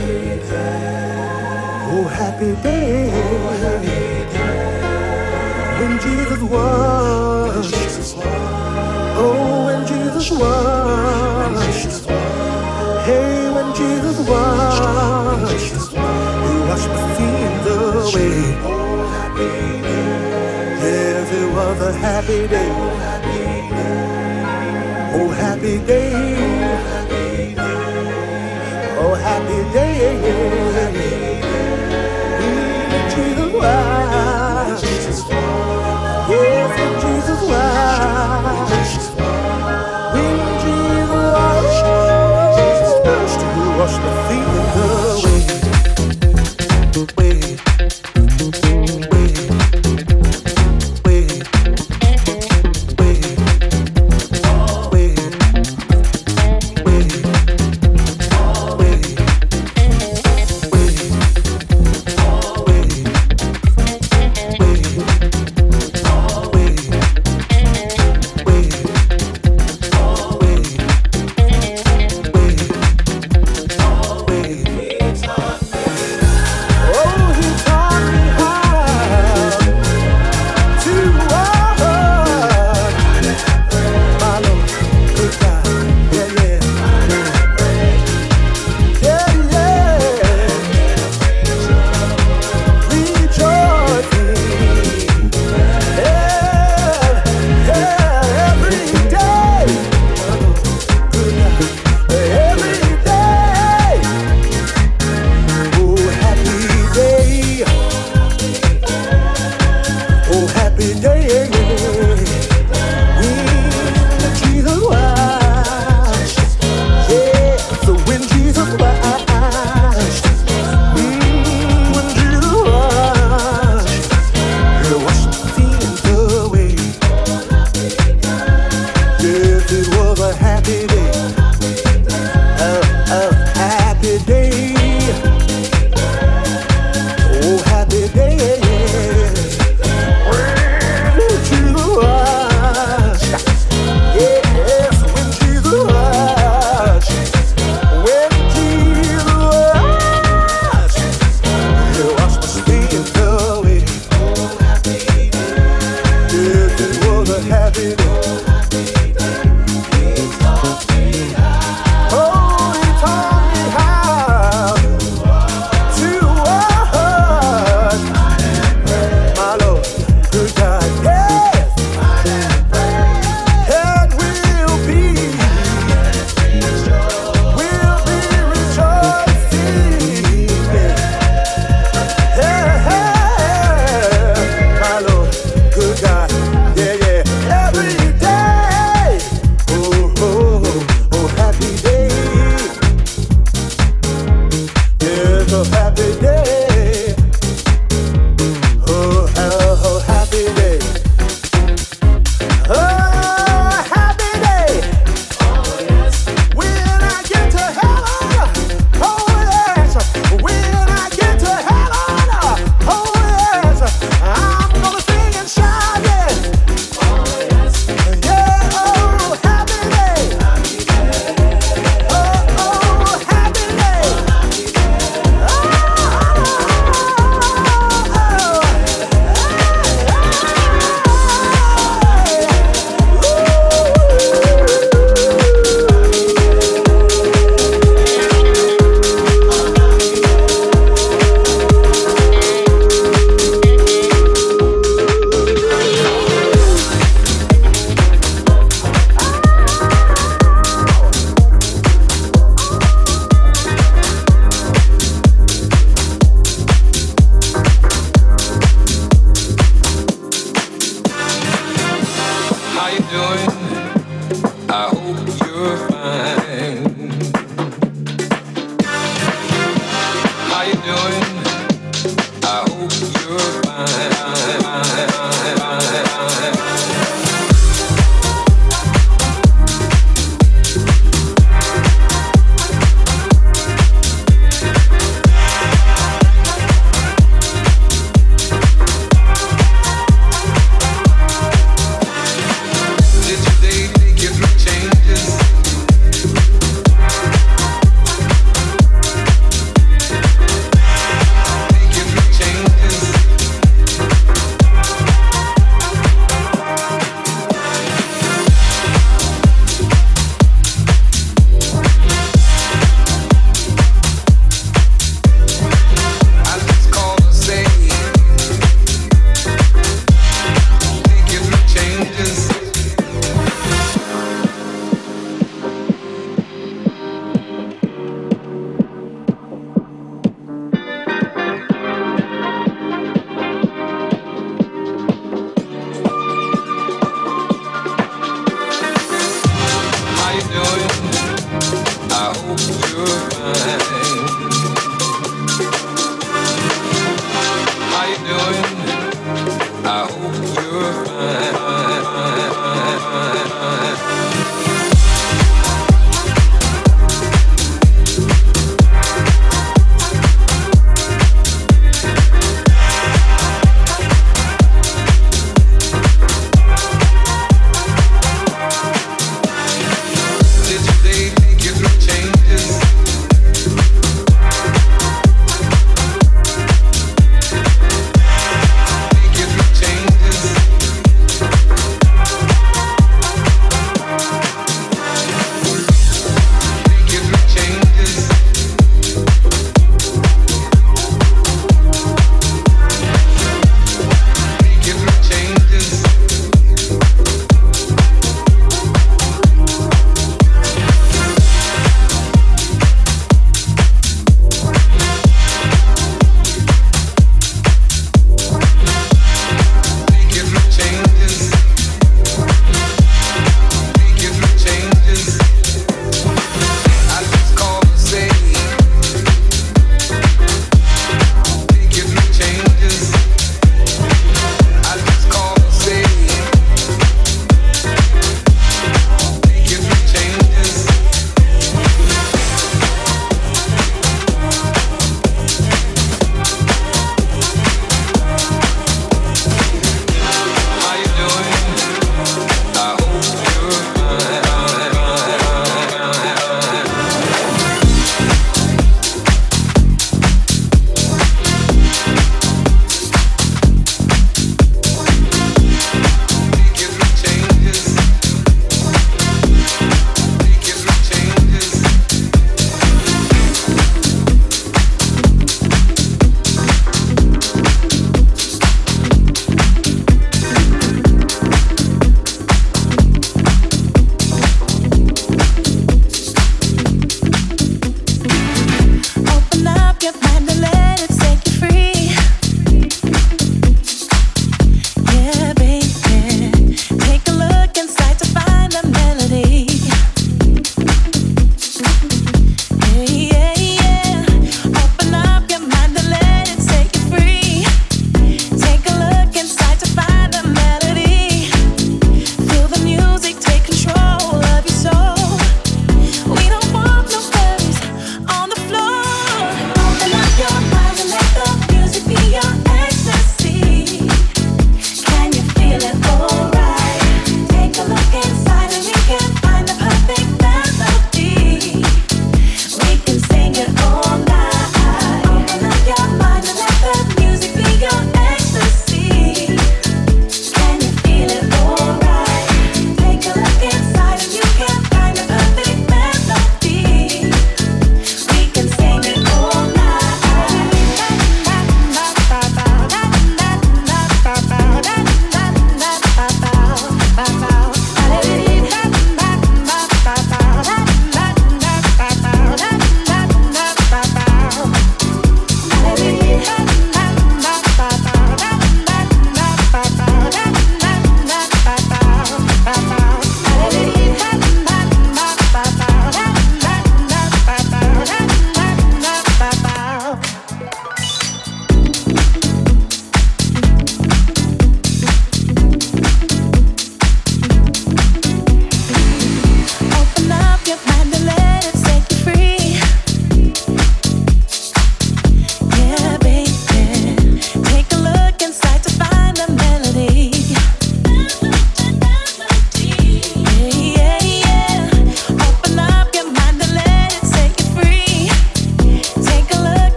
happy day. Oh, happy day. Oh, happy day. When Jesus was. When Jesus was. Oh, when Jesus was. When Jesus was. Hey, when Jesus was. When Jesus was. He washed my sins away. Oh, happy day. Yes, it was a happy day. Oh, happy day. Oh, happy day. Oh, happy day. Oh, happy day, oh, happy day. Jesus was. Jesus was. Yes, when Jesus was. When Jesus was. He washed the sins away.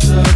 So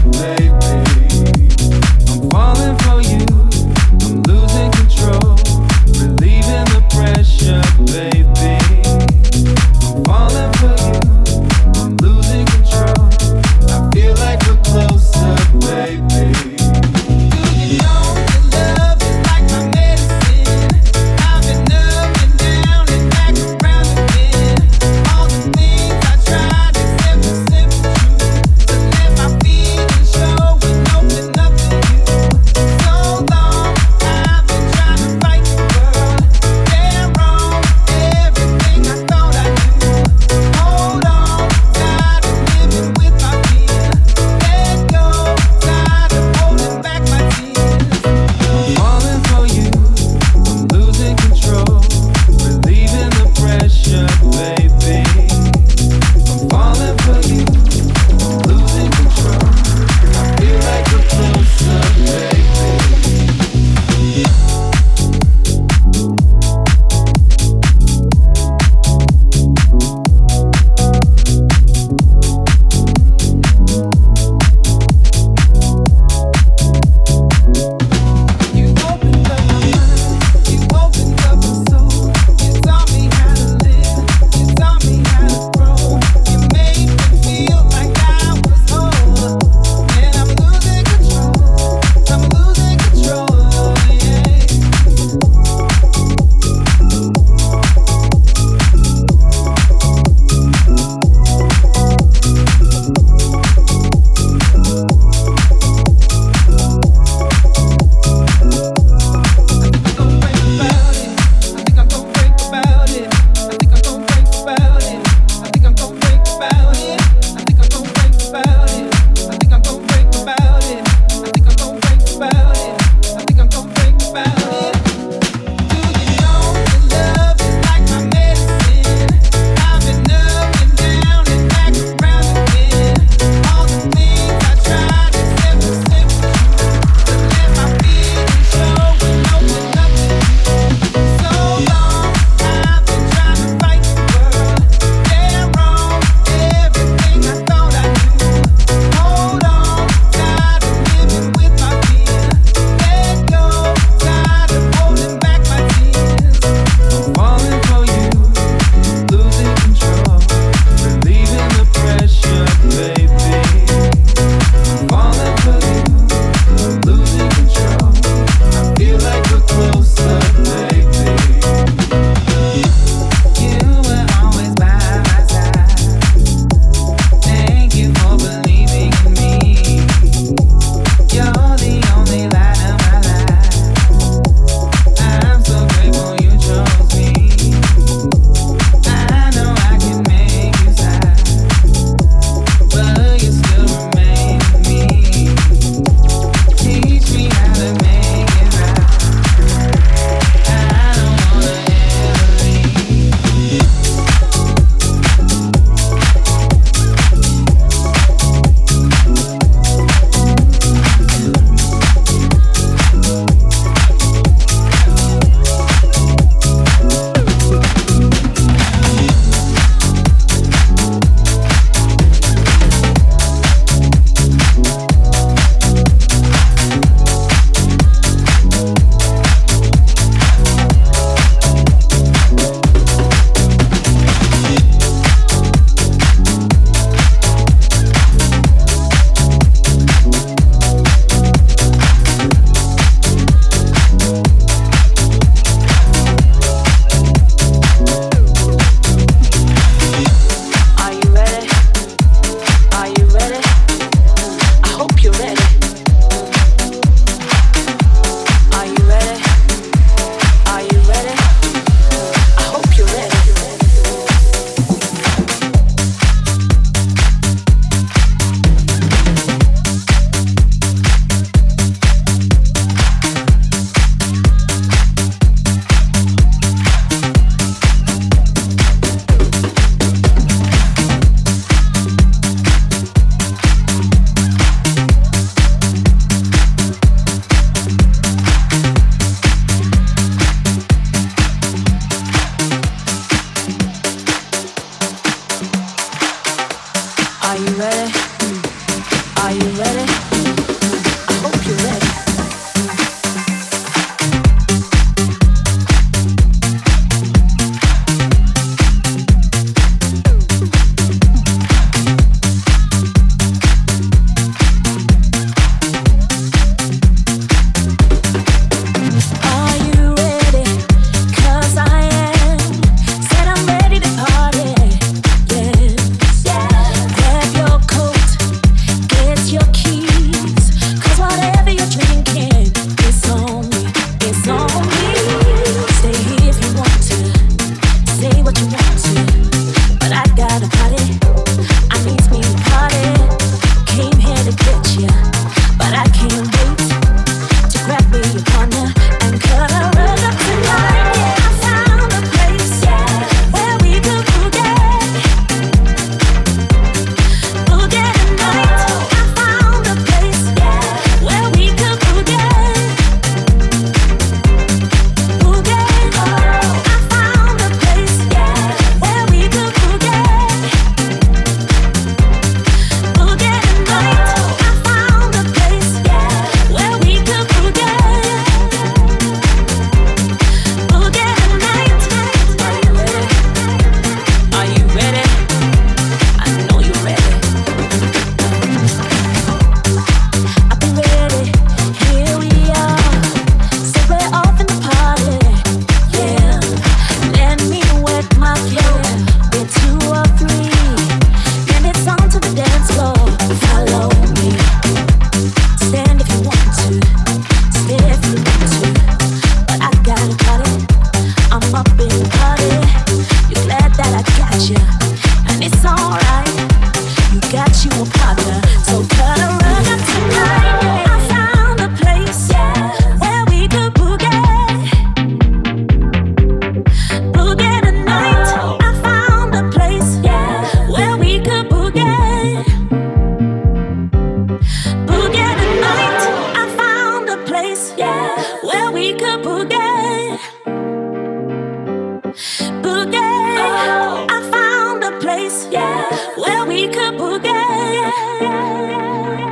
Boogie, oh. I found a place, yeah, where we could boogie, yeah.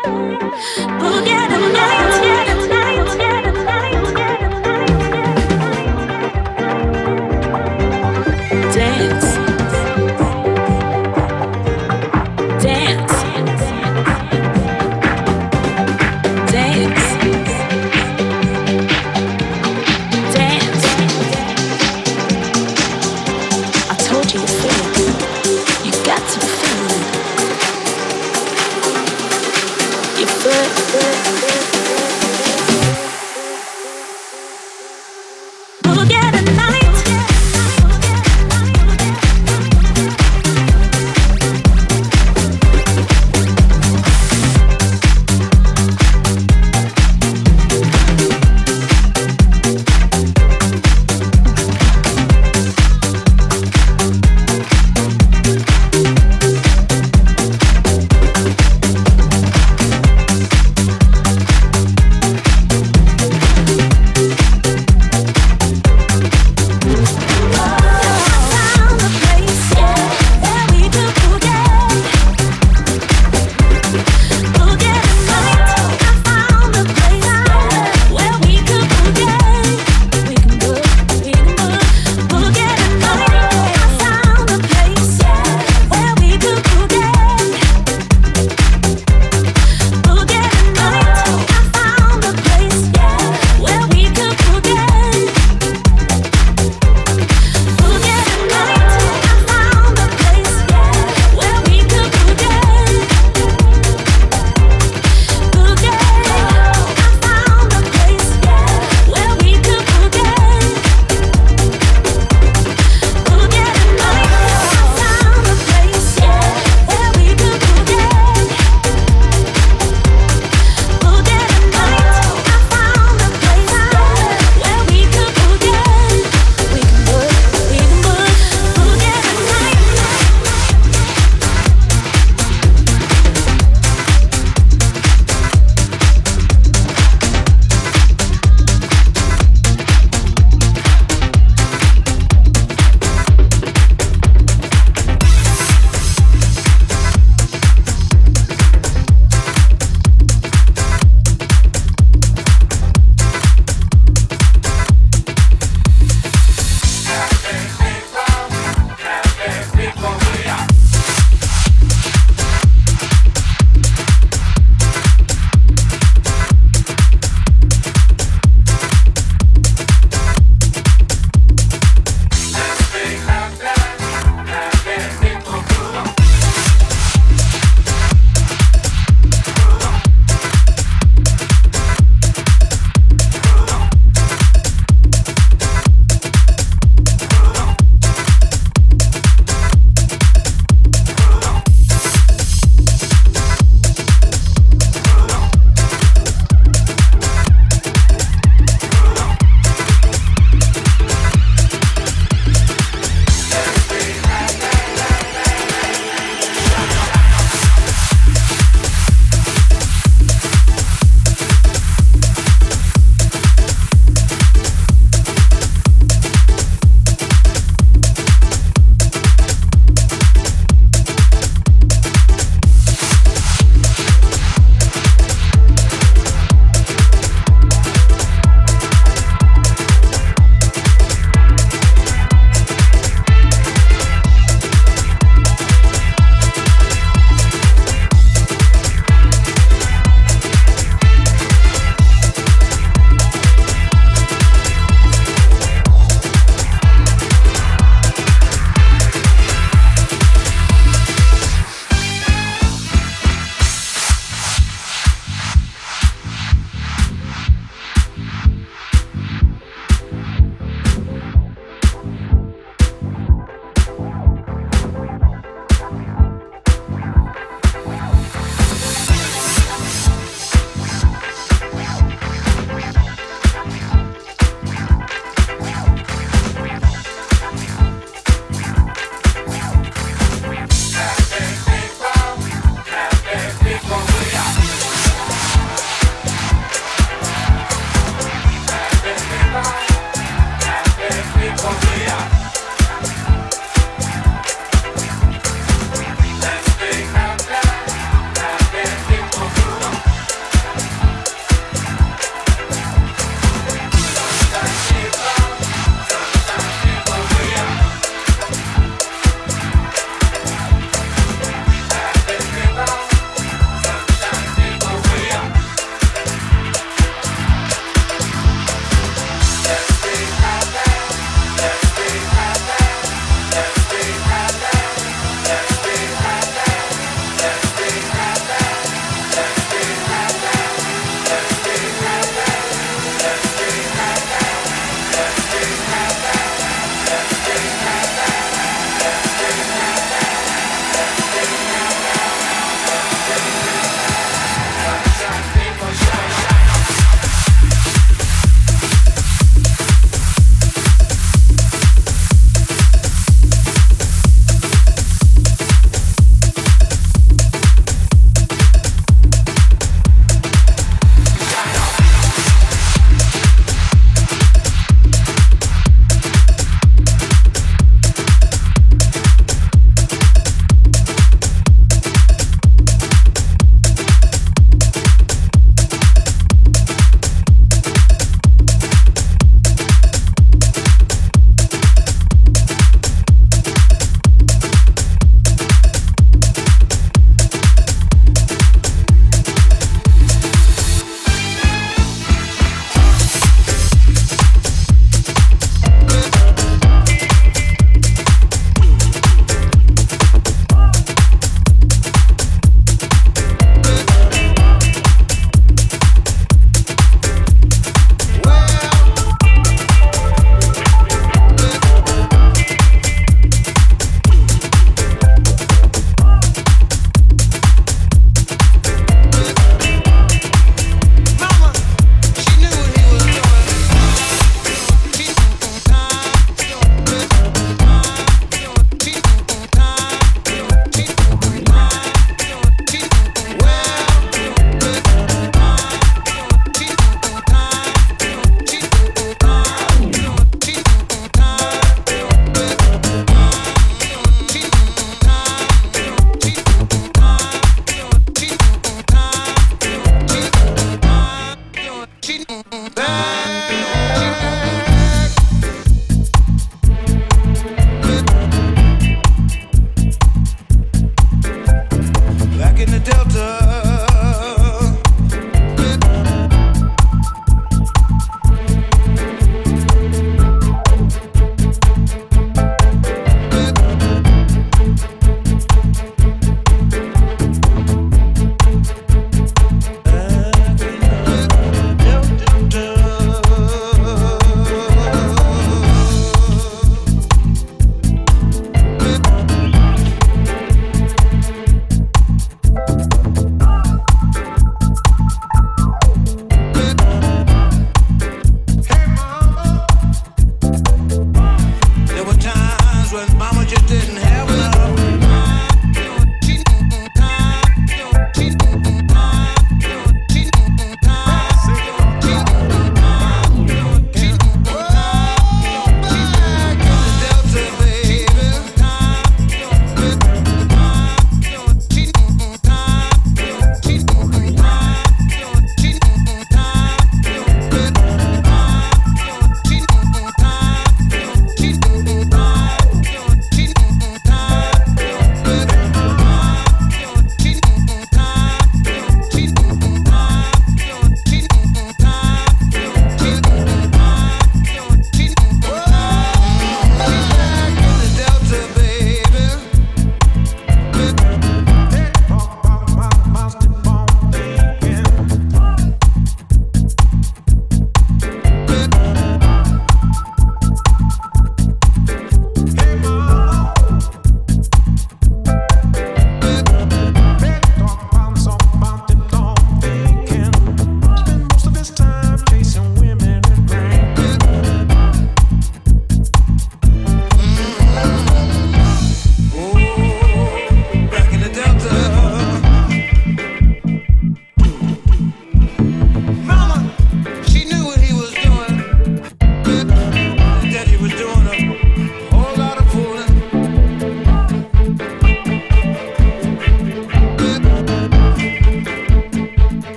Boogie the night, yeah, the night, yeah, the night, yeah, the night, yeah. Dance, dance, dance.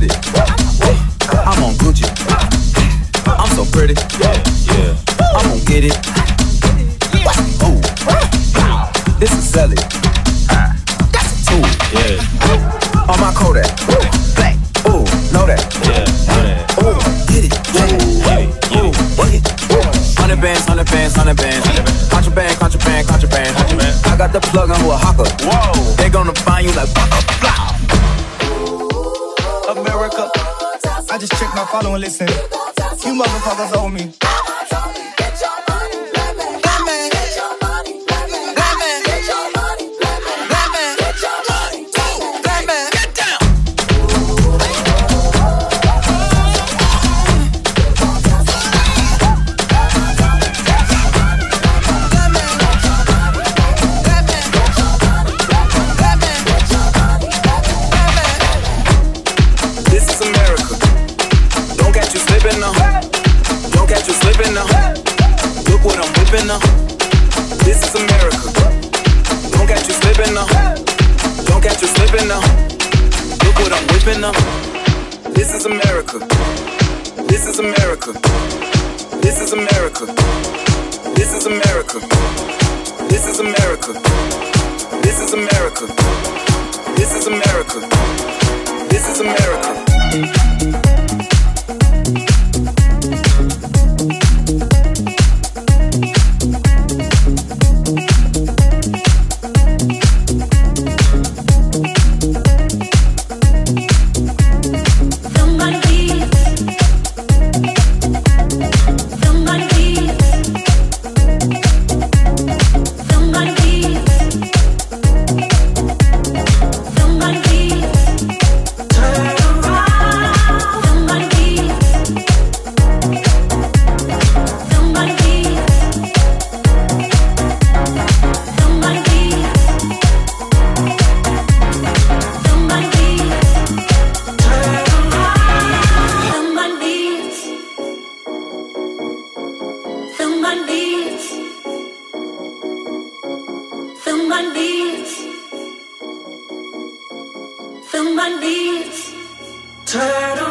city. I'm on Gucci. I'm so pretty. I'm gon' get it. Ooh. This is Sally. That's a tool. On my Kodak. Black. Ooh, know that. Ooh, get it. Ooh, get it. 100 bands. Contraband. I got the plug on who a hawker. Whoa. They gonna find you like blah. America. I just checked my follow and listen. You motherfuckers owe me. This is America. Don't catch you slipping now. Don't catch you slipping now. Look what I'm whipping up. This is America. This is America. This is America. This is America. This is America. This is America. This is America. This is America. Turn on.